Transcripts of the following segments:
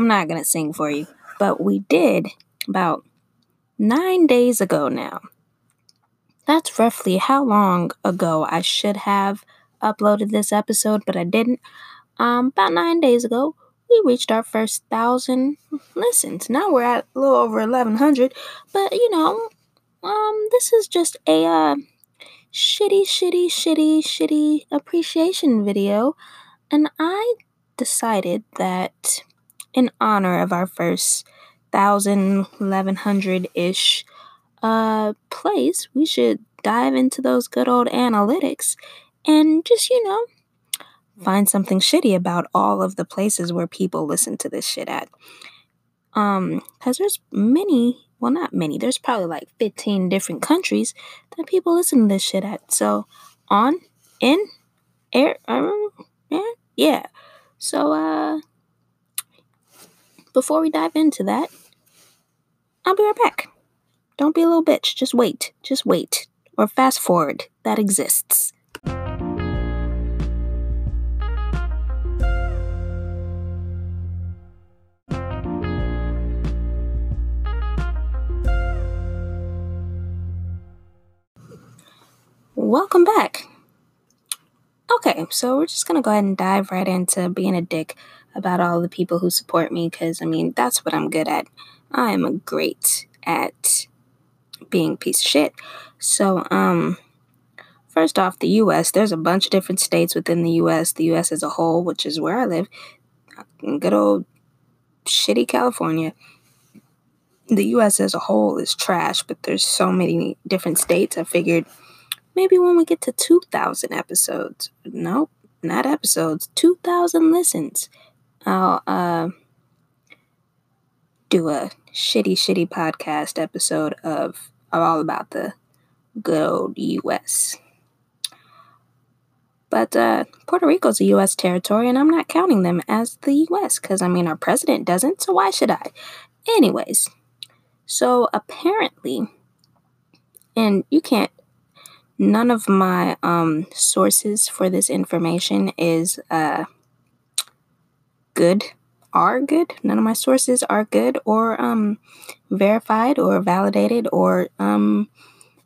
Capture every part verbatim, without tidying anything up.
I'm not going to sing for you. But we did about nine days ago now. That's roughly how long ago I should have uploaded this episode, but I didn't. Um, about nine days ago, we reached our first thousand listens. Now we're at a little over eleven hundred, but you know, um, this is just a uh, shitty, shitty, shitty, shitty appreciation video, and I decided that in honor of our first thousand, eleven hundred-ish uh, plays, we should dive into those good old analytics and just, you know, find something shitty about all of the places where people listen to this shit at. Um, because there's many, well, not many, there's probably like fifteen different countries that people listen to this shit at. So, on, in, air, er, er, yeah. So, uh, before we dive into that, I'll be right back. Don't be a little bitch. Just wait. Just wait. Or fast forward. That exists. Welcome back. Okay, so we're just going to go ahead and dive right into being a dick about all the people who support me, because, I mean, that's what I'm good at. I am great at being a piece of shit. So, um, first off, the U S, there's a bunch of different states within the U S, the U S as a whole, which is where I live, in good old shitty California. The U S as a whole is trash, but there's so many different states, I figured maybe when we get to two thousand episodes, nope, not episodes, two thousand listens, I'll uh, do a shitty, shitty podcast episode of, of all about the good old U S. But uh, Puerto Rico's a U S territory, and I'm not counting them as the U S, because, I mean, our president doesn't, so why should I? Anyways, so apparently, and you can't, none of my um, sources for this information is uh, good, are good. None of my sources are good or um, verified or validated or, um,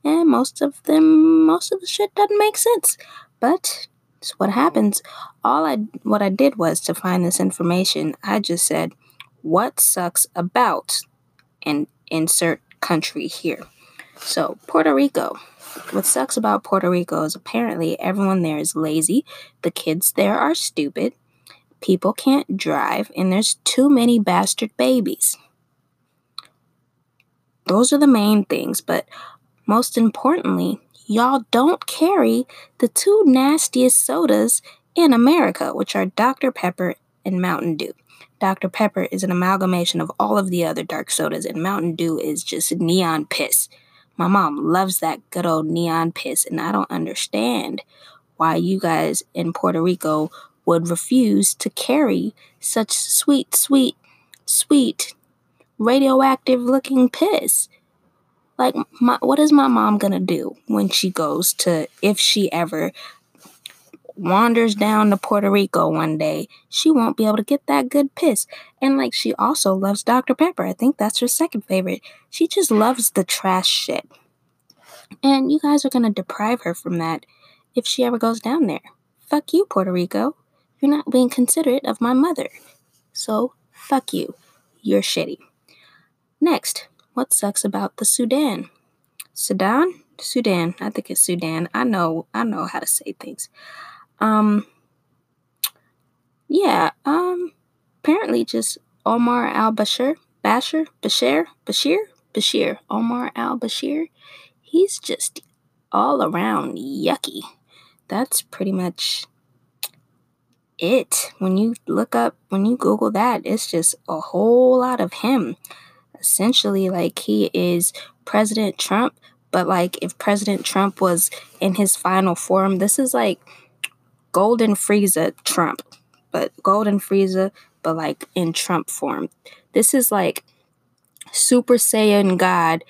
and most of them, most of the shit doesn't make sense. But it's what happens. All I, what I did was to find this information. I just said, what sucks about, and insert country here. So Puerto Rico. What sucks about Puerto Rico is apparently everyone there is lazy, the kids there are stupid, people can't drive, and there's too many bastard babies. Those are the main things, but most importantly, y'all don't carry the two nastiest sodas in America, which are Doctor Pepper and Mountain Dew. Doctor Pepper is an amalgamation of all of the other dark sodas, and Mountain Dew is just neon piss. My mom loves that good old neon piss, and I don't understand why you guys in Puerto Rico would refuse to carry such sweet, sweet, sweet, radioactive-looking piss. Like, my, what is my mom gonna do when she goes to, if she ever wanders down to Puerto Rico one day? She won't be able to get that good piss. And like, she also loves Doctor Pepper. I think that's her second favorite. She just loves the trash shit, and you guys are gonna deprive her from that if she ever goes down there. Fuck you, Puerto Rico. You're not being considerate of my mother, so fuck you. You're shitty. Next, what sucks about the Sudan? Sudan? Sudan. I think it's Sudan. I know I know how to say things. Um, yeah, um, apparently just Omar al-Bashir, Bashir, Bashir, Bashir, Bashir, Omar al-Bashir, he's just all around yucky. That's pretty much it. When you look up, when you Google that, it's just a whole lot of him. Essentially, like, he is President Trump, but, like, if President Trump was in his final form, this is, like, Golden Frieza Trump, but Golden Frieza, but like in Trump form. This is like Super Saiyan God,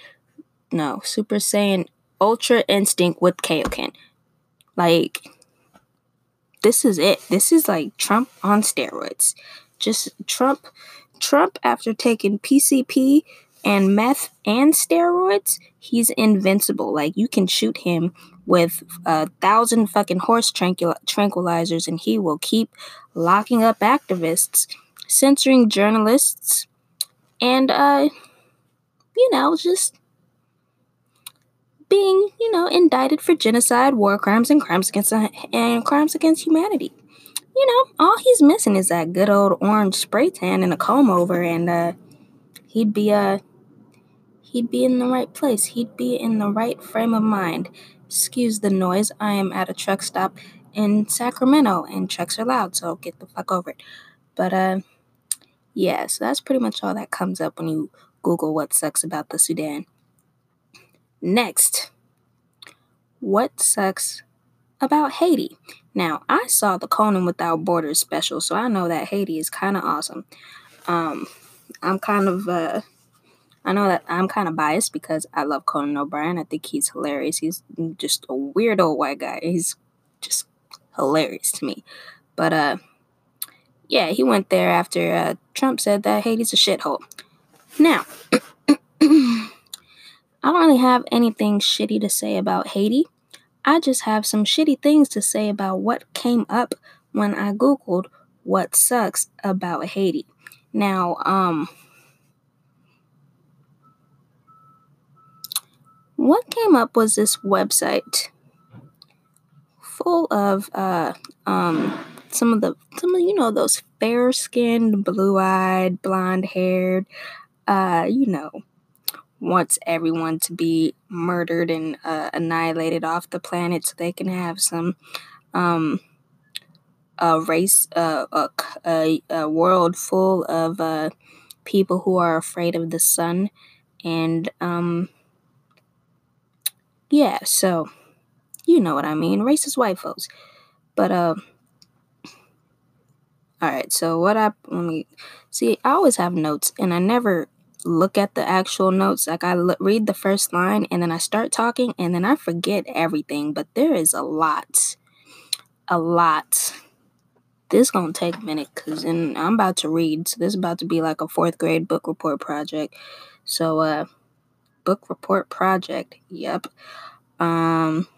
no, Super Saiyan Ultra Instinct with Kaioken. Like, this is it. This is like Trump on steroids. Just Trump, Trump, after taking P C P and meth and steroids, he's invincible. Like, you can shoot him with a thousand fucking horse tranquil- tranquilizers and he will keep locking up activists, censoring journalists, and, uh, you know, just being, you know, indicted for genocide, war crimes, and crimes against and crimes against humanity. You know, all he's missing is that good old orange spray tan and a comb over, and uh, he'd be uh, he'd be in the right place. He'd be in the right frame of mind. Excuse the noise. I am at a truck stop in Sacramento, and trucks are loud, so get the fuck over it. But uh, yeah, so that's pretty much all that comes up when you Google what sucks about the Sudan. Next, what sucks about Haiti? Now, I saw the Conan Without Borders special, so I know that Haiti is kind of awesome. Um, I'm kind of, uh, I know that I'm kind of biased because I love Conan O'Brien. I think he's hilarious. He's just a weird old white guy. He's just hilarious to me. But, uh, yeah, he went there after uh, Trump said that Haiti's a shithole. Now, I don't really have anything shitty to say about Haiti. I just have some shitty things to say about what came up when I Googled what sucks about Haiti. Now, um, what came up was this website full of uh, um, some of the, some of you know, those fair-skinned, blue-eyed, blonde-haired, uh, you know, wants everyone to be murdered and uh, annihilated off the planet so they can have some um, a race, uh, a, a, a world full of uh, people who are afraid of the sun. And um, yeah, so you know what I mean. Racist white folks. But, uh, all right, so what I, let me see, I always have notes and I never look at the actual notes. Like, I l- read the first line and then I start talking and then I forget everything, but there is a lot, a lot. This gonna take a minute because I'm about to read, so this is about to be like a fourth grade book report project. So, uh, book report project, yep. Um,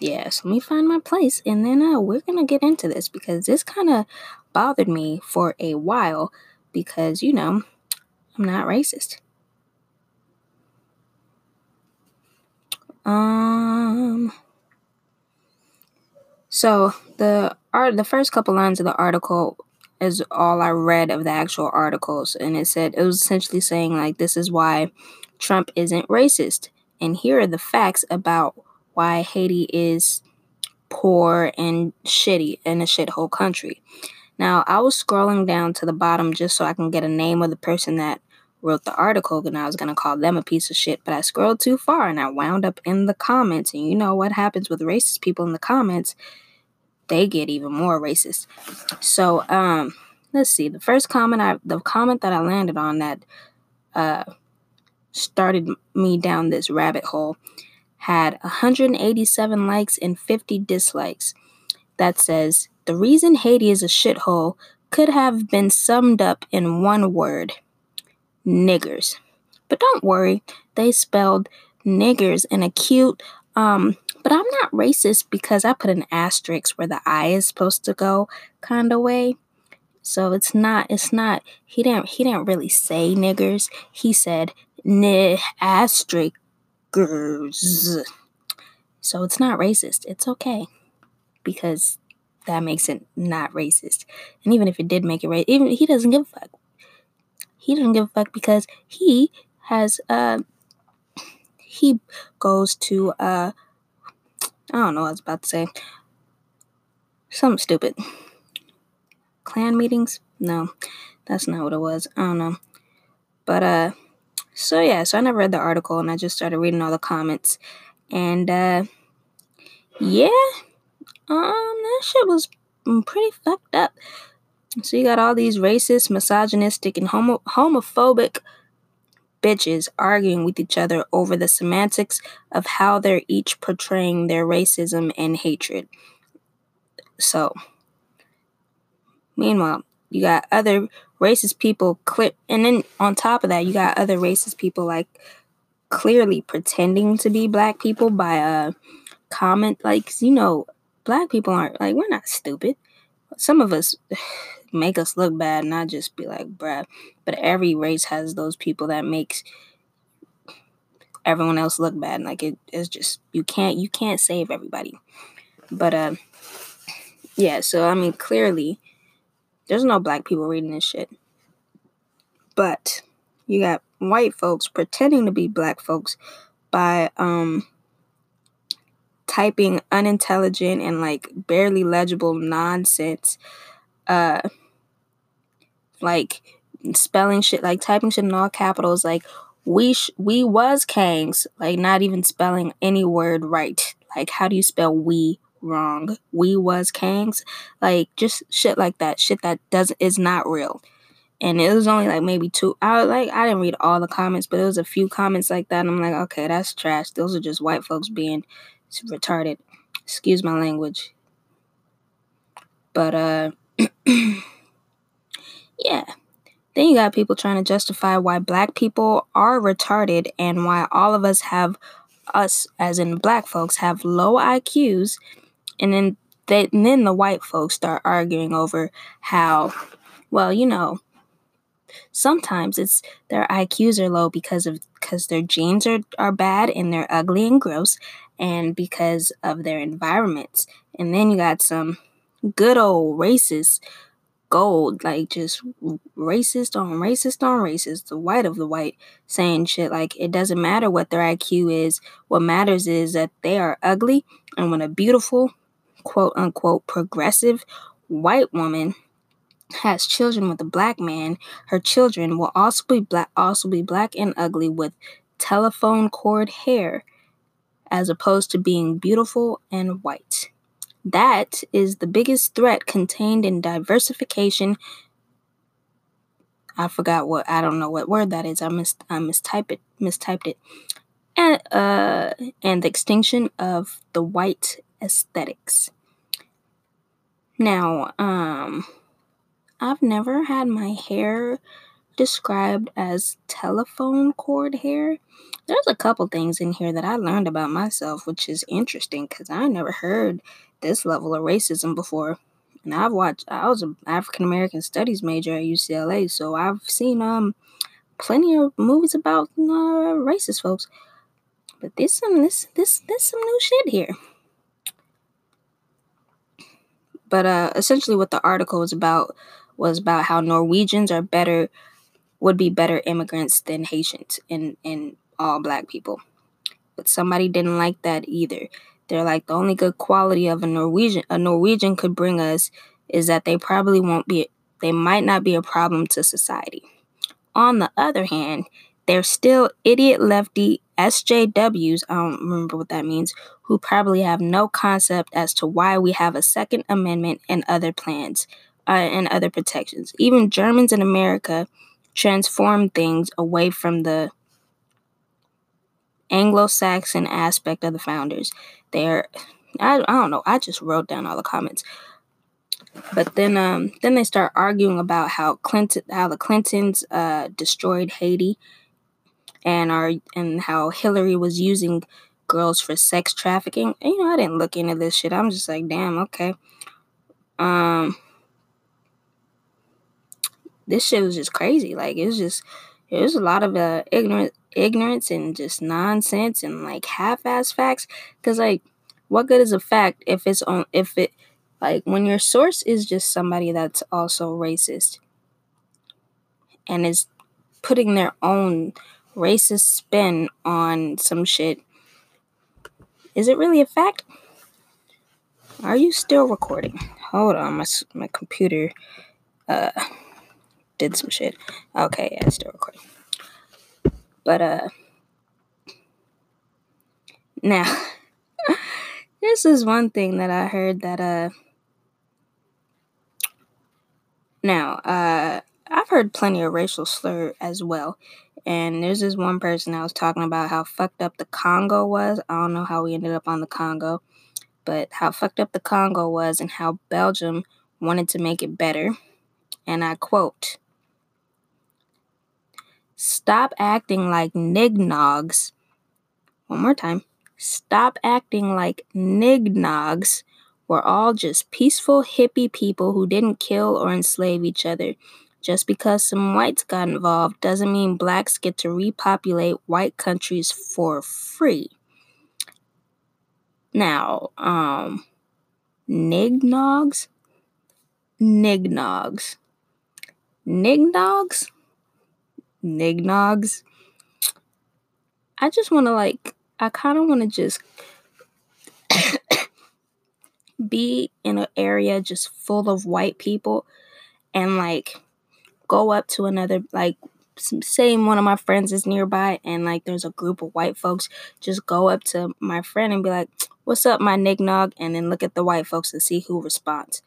yeah, so let me find my place and then uh, we're gonna get into this because this kind of bothered me for a while because, you know, I'm not racist. Um. So the art, the first couple lines of the article is all I read of the actual articles, and it said, it was essentially saying like, this is why Trump isn't racist, and here are the facts about why Haiti is poor and shitty and a shithole country. Now, I was scrolling down to the bottom just so I can get a name of the person that wrote the article, and I was going to call them a piece of shit, but I scrolled too far, and I wound up in the comments, and you know what happens with racist people in the comments, they get even more racist. So, um, let's see, the first comment, I, the comment that I landed on that uh, started me down this rabbit hole had one hundred eighty-seven likes and fifty dislikes that says, the reason Haiti is a shithole could have been summed up in one word, niggers. But don't worry, they spelled niggers in a cute, um, but I'm not racist because I put an asterisk where the I is supposed to go kind of way. So it's not, it's not, he didn't, he didn't really say niggers. He said ni asteriskers. So it's not racist. It's okay. Because that makes it not racist. And even if it did make it racist, even he doesn't give a fuck. He doesn't give a fuck because he has, uh, he goes to, uh, I don't know what I was about to say. Something stupid. Klan meetings? No, that's not what it was. I don't know. But, uh, so yeah, so I never read the article and I just started reading all the comments. And, uh, yeah. Um, that shit was pretty fucked up. So you got all these racist, misogynistic, and homo- homophobic bitches arguing with each other over the semantics of how they're each portraying their racism and hatred. So, meanwhile, you got other racist people clear, and then on top of that, you got other racist people like clearly pretending to be black people by a comment, like, you know, black people aren't, like, we're not stupid. Some of us make us look bad, and I just be like, bruh. But every race has those people that makes everyone else look bad. Like, it, it's just, you can't, you can't save everybody. But, uh, yeah, so, I mean, clearly, there's no black people reading this shit. But you got white folks pretending to be black folks by, um... typing unintelligent and like barely legible nonsense, uh, like spelling shit, like typing shit in all capitals, like we sh- we was kings, like not even spelling any word right. Like, how do you spell we wrong? We was kings, like just shit like that, shit that doesn't is not real. And it was only like maybe two. I was like, I didn't read all the comments, but it was a few comments like that. And I'm like, okay, that's trash. Those are just white folks being retarded, excuse my language, but uh yeah, then you got people trying to justify why black people are retarded and why all of us have us as in black folks have low I Qs, and then they and then the white folks start arguing over how, well, you know, sometimes it's their I Qs are low because of because their genes are, are bad and they're ugly and gross, and because of their environments. And then you got some good old racist gold, like just racist on racist on racist, the white of the white, saying shit like it doesn't matter what their I Q is. What matters is that they are ugly, and when a beautiful, quote unquote, progressive white woman has children with a black man, her children will also be black, also be black and ugly with telephone cord hair, as opposed to being beautiful and white. That is the biggest threat contained in diversification. I forgot what, I don't know what word that is. I mis I mistyped it, mistyped it, and uh, and the extinction of the white aesthetics. Now, um. I've never had my hair described as telephone cord hair. There's a couple things in here that I learned about myself, which is interesting because I never heard this level of racism before. And I've watched, I was an African American studies major at U C L A, so I've seen um plenty of movies about uh, racist folks. But there's some this this there's some new shit here. But uh, essentially, what the article was about. was about how Norwegians are better, would be better immigrants than Haitians and, and all black people. But somebody didn't like that either. They're like, the only good quality of a Norwegian, a Norwegian could bring us is that they probably won't be, they might not be a problem to society. On the other hand, there's still idiot lefty S J Ws, I don't remember what that means, who probably have no concept as to why we have a Second Amendment and other plans. Uh, and other protections. Even Germans in America transformed things away from the Anglo-Saxon aspect of the founders. They're, I, I don't know, I just wrote down all the comments. But then um, then they start arguing about how Clinton, how the Clintons uh, destroyed Haiti and are, and how Hillary was using girls for sex trafficking. And, you know, I didn't look into this shit. I'm just like, damn, okay. Um... This shit was just crazy. Like, it was just, it was a lot of uh, ignorant, ignorance and just nonsense and like half-ass facts. Cause like, what good is a fact if it's on, if it, like when your source is just somebody that's also racist and is putting their own racist spin on some shit, is it really a fact? Are you still recording? Hold on, my my computer. Uh. Did some shit. Okay, yeah, it's still recording. But, uh, now, this is one thing that I heard that, uh, now, uh, I've heard plenty of racial slur as well. And there's this one person I was talking about how fucked up the Congo was. I don't know how we ended up on the Congo, but how fucked up the Congo was and how Belgium wanted to make it better. And I quote, Stop acting like nignogs. One more time. Stop acting like nignogs. We're all just peaceful hippie people who didn't kill or enslave each other. Just because some whites got involved doesn't mean blacks get to repopulate white countries for free. Now, um, nignogs? Nignogs. Nignogs? Nignogs. I just want to, like, I kind of want to just be in an area just full of white people and, like, go up to another, like, say one of my friends is nearby and, like, there's a group of white folks, just go up to my friend and be like, what's up, my nignog? And then look at the white folks and see who responds.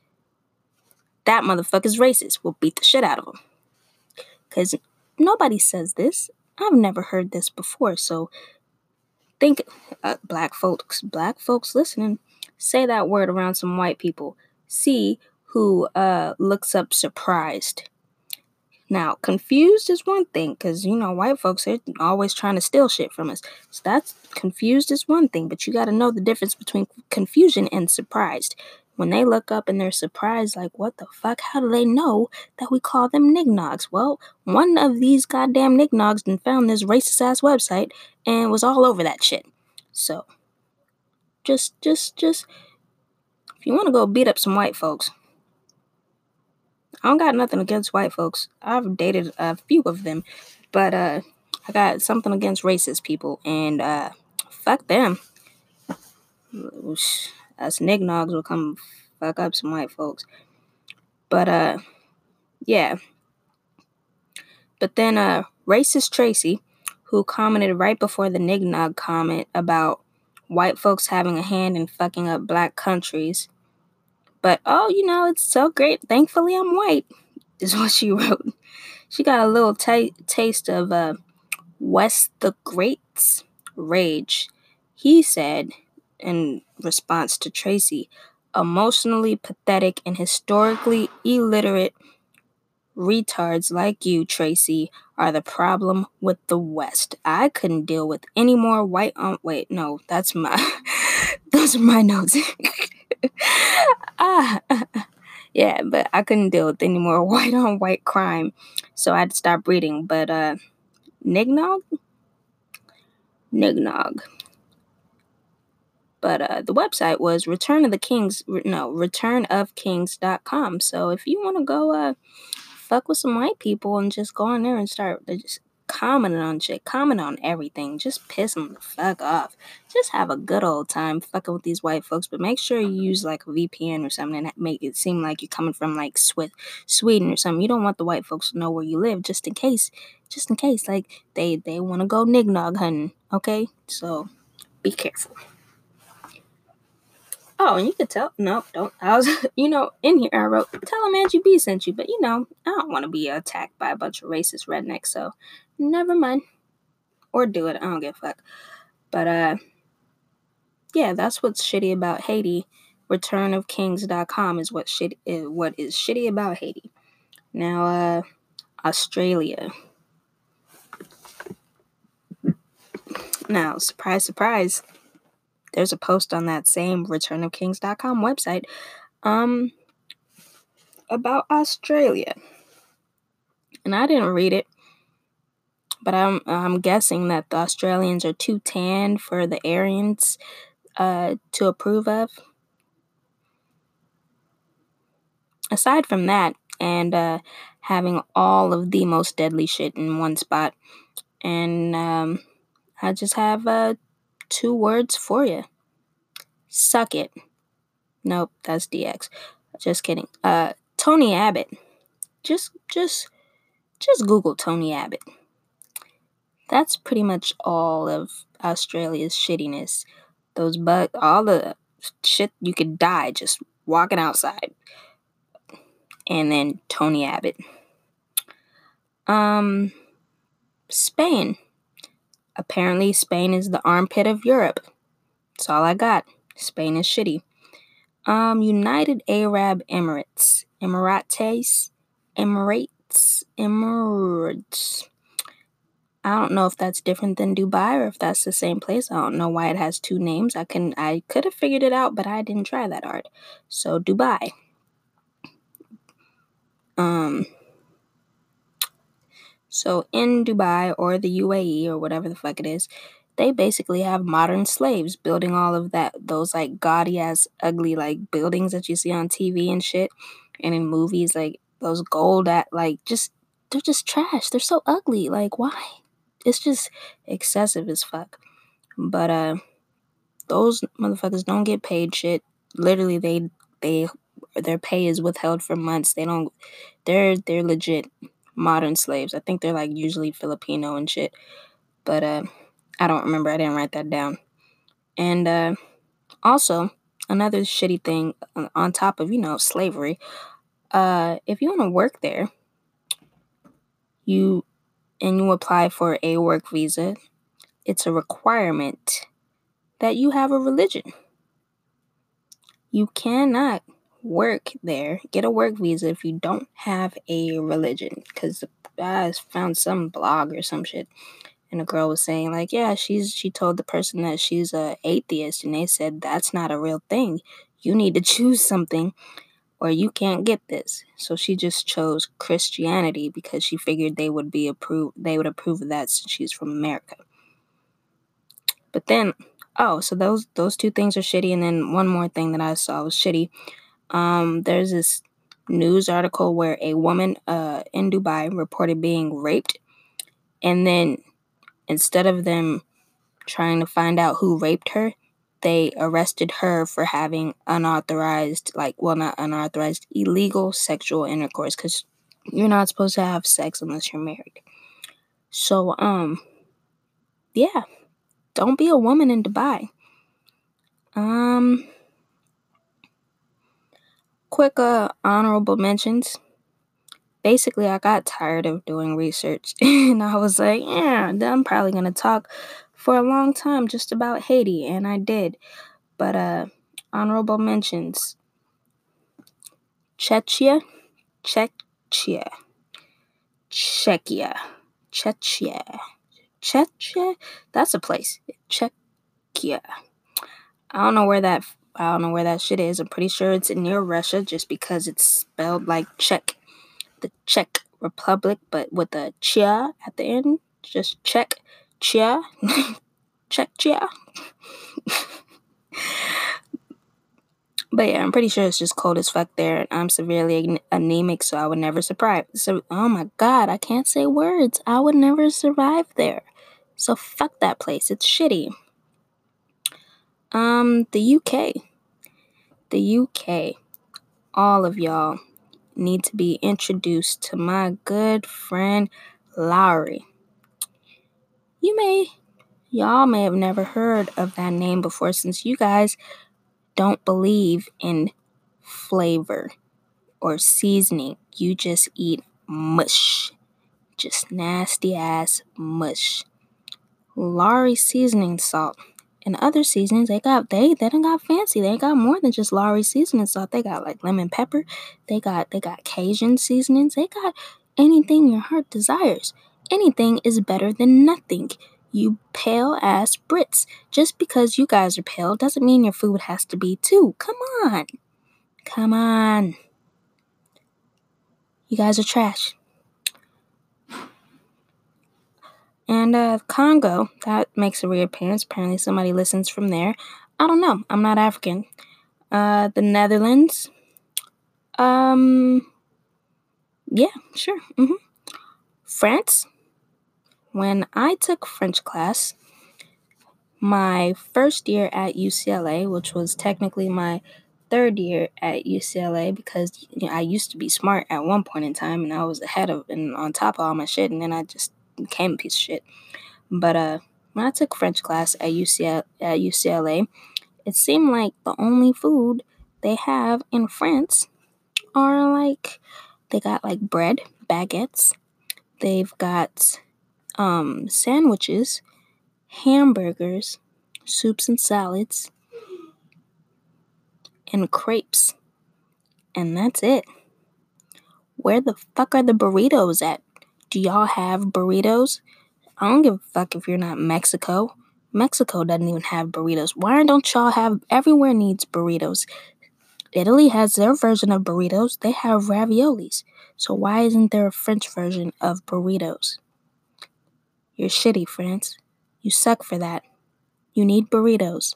That motherfucker's racist. We'll beat the shit out of him. Because nobody says this. I've never heard this before, so think, uh, black folks, black folks listening, say that word around some white people. See who uh, looks up surprised. Now, confused is one thing, because, you know, white folks, they're always trying to steal shit from us. So that's, confused is one thing, but you got to know the difference between confusion and surprised. When they look up and they're surprised, like, what the fuck? How do they know that we call them nignogs? Well, one of these goddamn nignogs done found this racist-ass website and was all over that shit. So, just, just, just, if you want to go beat up some white folks, I don't got nothing against white folks. I've dated a few of them, but uh, I got something against racist people, and uh, fuck them. Us nignogs will come fuck up some white folks. But, uh, yeah. But then uh, racist Tracy, who commented right before the nignog comment about white folks having a hand in fucking up black countries, but, oh, you know, it's so great. Thankfully, I'm white, is what she wrote. She got a little t- taste of uh, West the Great's rage. He said, in response to Tracy, emotionally pathetic and historically illiterate retards like you, Tracy, are the problem with the West. I couldn't deal with any more white... Um, wait, no, that's my... those are my notes. ah, yeah, but I couldn't deal with any more white on white crime, so I had to stop reading. But uh, nignog, nignog. But uh, the website was Return of the Kings. No, return of kings dot com. So if you want to go uh, fuck with some white people and just go on there and start just commenting on shit, comment on everything, just piss them the fuck off. Just have a good old time fucking with these white folks, but make sure you use like a V P N or something and make it seem like you're coming from like Swiss, Sweden or something. You don't want the white folks to know where you live, just in case, just in case, like they, they want to go nignog hunting, okay? So be careful. Oh, and you could tell, no, don't, I was, you know, in here I wrote, tell them Angie B sent you, but you know, I don't want to be attacked by a bunch of racist rednecks, so never mind. Or do it, I don't give a fuck. But, uh, yeah, that's what's shitty about Haiti. return of kings dot com is what shit, is what is shitty about Haiti. Now, uh, Australia. Now, surprise, surprise. There's a post on that same return of kings dot com website um, about Australia. And I didn't read it, but I'm I'm guessing that the Australians are too tan for the Aryans uh, to approve of. Aside from that, and uh, having all of the most deadly shit in one spot, and um, I just have... Uh, Two words for you. Suck it. Nope, that's D X. Just kidding. Uh, Tony Abbott. Just, just, just Google Tony Abbott. That's pretty much all of Australia's shittiness. Those bugs, all the shit you could die just walking outside. And then Tony Abbott. Um, Spain. Apparently, Spain is the armpit of Europe. That's all I got. Spain is shitty. Um, United Arab Emirates. Emirates. Emirates. Emirates. I don't know if that's different than Dubai or if that's the same place. I don't know why it has two names. I can I could have figured it out, but I didn't try that hard. So Dubai. Um so in Dubai or the U A E or whatever the fuck it is, they basically have modern slaves building all of that, those like gaudy ass ugly like buildings that you see on T V and shit and in movies, like those gold at like just they're just trash. They're so ugly. Like why? It's just excessive as fuck. But uh those motherfuckers don't get paid shit. Literally they they their pay is withheld for months. They don't they're they're legit modern slaves. I think they're like usually Filipino and shit. But uh I don't remember. I didn't write that down. And uh, also, another shitty thing on top of, you know, slavery. Uh, if you want to work there, you and you apply for a work visa, it's a requirement that you have a religion. You cannot work there, get a work visa if you don't have a religion. Because I found some blog or some shit. And the girl was saying, like, yeah, she's she told the person that she's an atheist. And they said, that's not a real thing. You need to choose something or you can't get this. So she just chose Christianity because she figured they would be approved. They would approve of that since she's from America. But then, oh, so those those two things are shitty. And then one more thing that I saw was shitty. Um, there's this news article where a woman uh, in Dubai reported being raped. And then instead of them trying to find out who raped her, they arrested her for having unauthorized, like, well, not unauthorized, illegal sexual intercourse, because you're not supposed to have sex unless you're married. So, um, yeah, don't be a woman in Dubai. Um, quick uh, honorable mentions. Basically, I got tired of doing research, and I was like, yeah, I'm probably going to talk for a long time just about Haiti, and I did. But uh, honorable mentions. Chechia, Chechia, Czechia, Chechia, Chechia, that's a place, Czechia. I don't know where that, I don't know where that shit is. I'm pretty sure it's near Russia just because it's spelled like Czech. The Czech Republic, but with a chia at the end, just Czech, chia, Czech, chia. But yeah, I'm pretty sure it's just cold as fuck there, and I'm severely anemic, so I would never survive. So, oh my god, I can't say words. I would never survive there. So fuck that place. It's shitty. Um, the U K, the U K, all of y'all need to be introduced to my good friend Lowry. You may, y'all may have never heard of that name before since you guys don't believe in flavor or seasoning. You just eat mush. Just nasty ass mush. Lawry seasoning salt and other seasonings, they got they they done got fancy. They got more than just Lawry's seasoning salt. They got like lemon pepper. They got they got Cajun seasonings. They got anything your heart desires. Anything is better than nothing. You pale ass Brits. Just because you guys are pale doesn't mean your food has to be too. Come on. Come on. You guys are trash. And uh, Congo, that makes a reappearance. Apparently somebody listens from there. I don't know. I'm not African. Uh, the Netherlands. Um, yeah, sure. Mm-hmm. France. When I took French class, my first year at U C L A, which was technically my third year at U C L A, because you know, I used to be smart at one point in time, and I was ahead of and on top of all my shit, and then I just became a piece of shit. But uh, when I took French class at U C L A, at U C L A, it seemed like the only food they have in France are like, they got like bread, baguettes, they've got um, sandwiches, hamburgers, soups and salads, and crepes. And that's it. Where the fuck are the burritos at? Do y'all have burritos? I don't give a fuck if you're not Mexico. Mexico doesn't even have burritos. Why don't y'all have, everywhere needs burritos. Italy has their version of burritos. They have raviolis. So why isn't there a French version of burritos? You're shitty, France. You suck for that. You need burritos.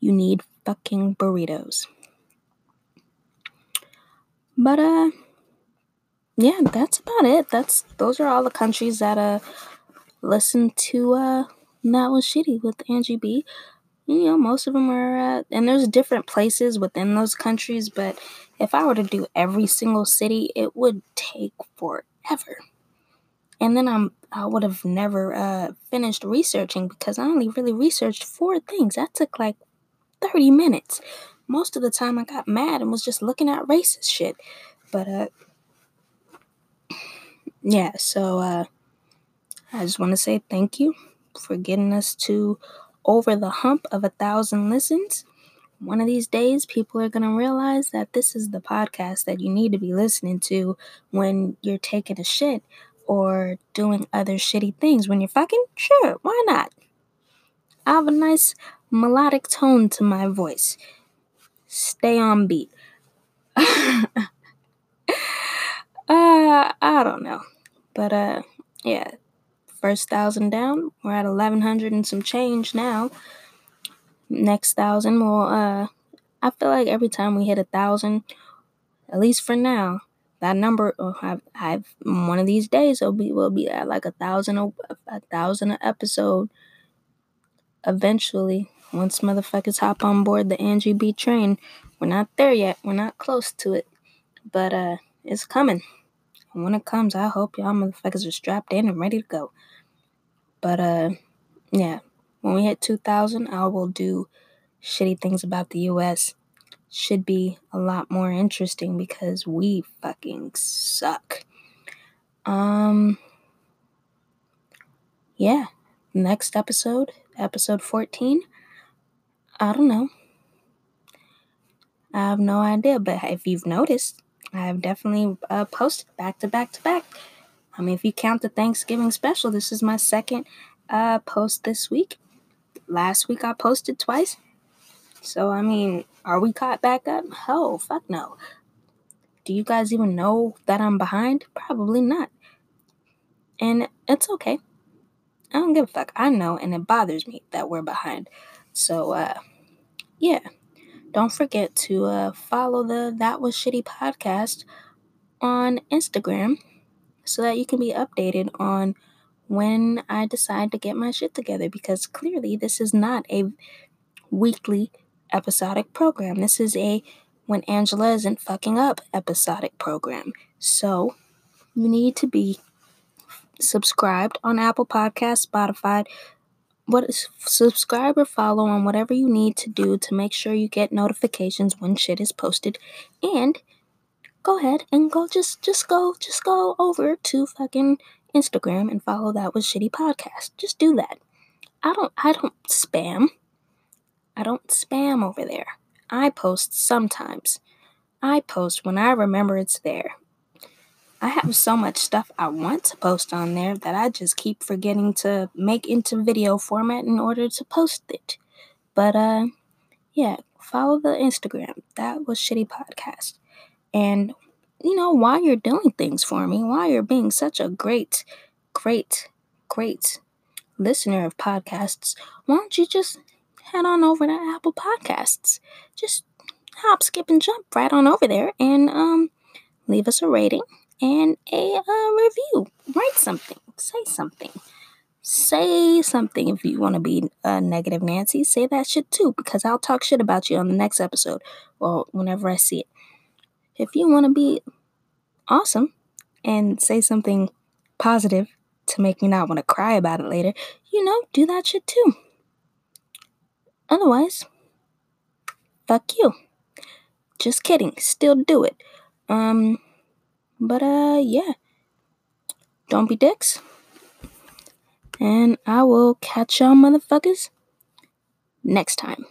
You need fucking burritos. But, uh, yeah, that's about it. That's Those are all the countries that, uh, listen to, uh, That Was Shitty with Angie B. You know, most of them are, uh, and there's different places within those countries, but if I were to do every single city, it would take forever. And then I'm, I would have never uh, finished researching, because I only really researched four things. That took like thirty minutes. Most of the time I got mad and was just looking at racist shit. But, uh, yeah, so uh, I just want to say thank you for getting us to over the hump of a thousand listens. One of these days, people are going to realize that this is the podcast that you need to be listening to when you're taking a shit or doing other shitty things. When you're fucking, sure, why not? I have a nice melodic tone to my voice. Stay on beat. uh, I don't know. But, uh, yeah. First thousand down, we're at eleven hundred and some change now. Next thousand, well, uh, I feel like every time we hit a thousand, at least for now, that number, oh, I've, I've one of these days, it'll be, we'll be at like a thousand, a, a thousand an episode. Eventually, once motherfuckers hop on board the Angie B train, we're not there yet. We're not close to it, but uh, it's coming. And when it comes, I hope y'all motherfuckers are strapped in and ready to go. But, uh, yeah, when we hit two thousand, I will do shitty things about the U S. Should be a lot more interesting because we fucking suck. Um, yeah, next episode, episode fourteen, I don't know. I have no idea, but if you've noticed, I've definitely uh, posted back to back to back. I mean, if you count the Thanksgiving special, this is my second uh, post this week. Last week I posted twice. So, I mean, are we caught back up? Oh, fuck no. Do you guys even know that I'm behind? Probably not. And it's okay. I don't give a fuck. I know, and it bothers me that we're behind. So, uh, yeah. Don't forget to uh, follow the That Was Shitty podcast on Instagram so that you can be updated on when I decide to get my shit together, because clearly this is not a weekly episodic program. This is a when Angela isn't fucking up episodic program. So you need to be subscribed on Apple Podcasts, Spotify, What is subscribe or follow on whatever you need to do to make sure you get notifications when shit is posted. And go ahead and go just just go just go over to fucking Instagram and follow That Was Shitty podcast. Just do that. I don't I don't spam. I don't spam over there. I post sometimes. I post when I remember it's there. I have so much stuff I want to post on there that I just keep forgetting to make into video format in order to post it. But, uh, yeah, follow the Instagram. That Was Shitty podcast. And, you know, while you're doing things for me, while you're being such a great, great, great listener of podcasts, why don't you just head on over to Apple Podcasts? Just hop, skip, and jump right on over there and, um, leave us a rating. And a uh, review. Write something. Say something. Say something if you want to be uh, negative Nancy. Say that shit too, because I'll talk shit about you on the next episode or whenever I see it. If you want to be awesome and say something positive to make me not want to cry about it later, you know, do that shit too. Otherwise, fuck you. Just kidding. Still do it. Um... But, uh, yeah, don't be dicks, and I will catch y'all motherfuckers next time.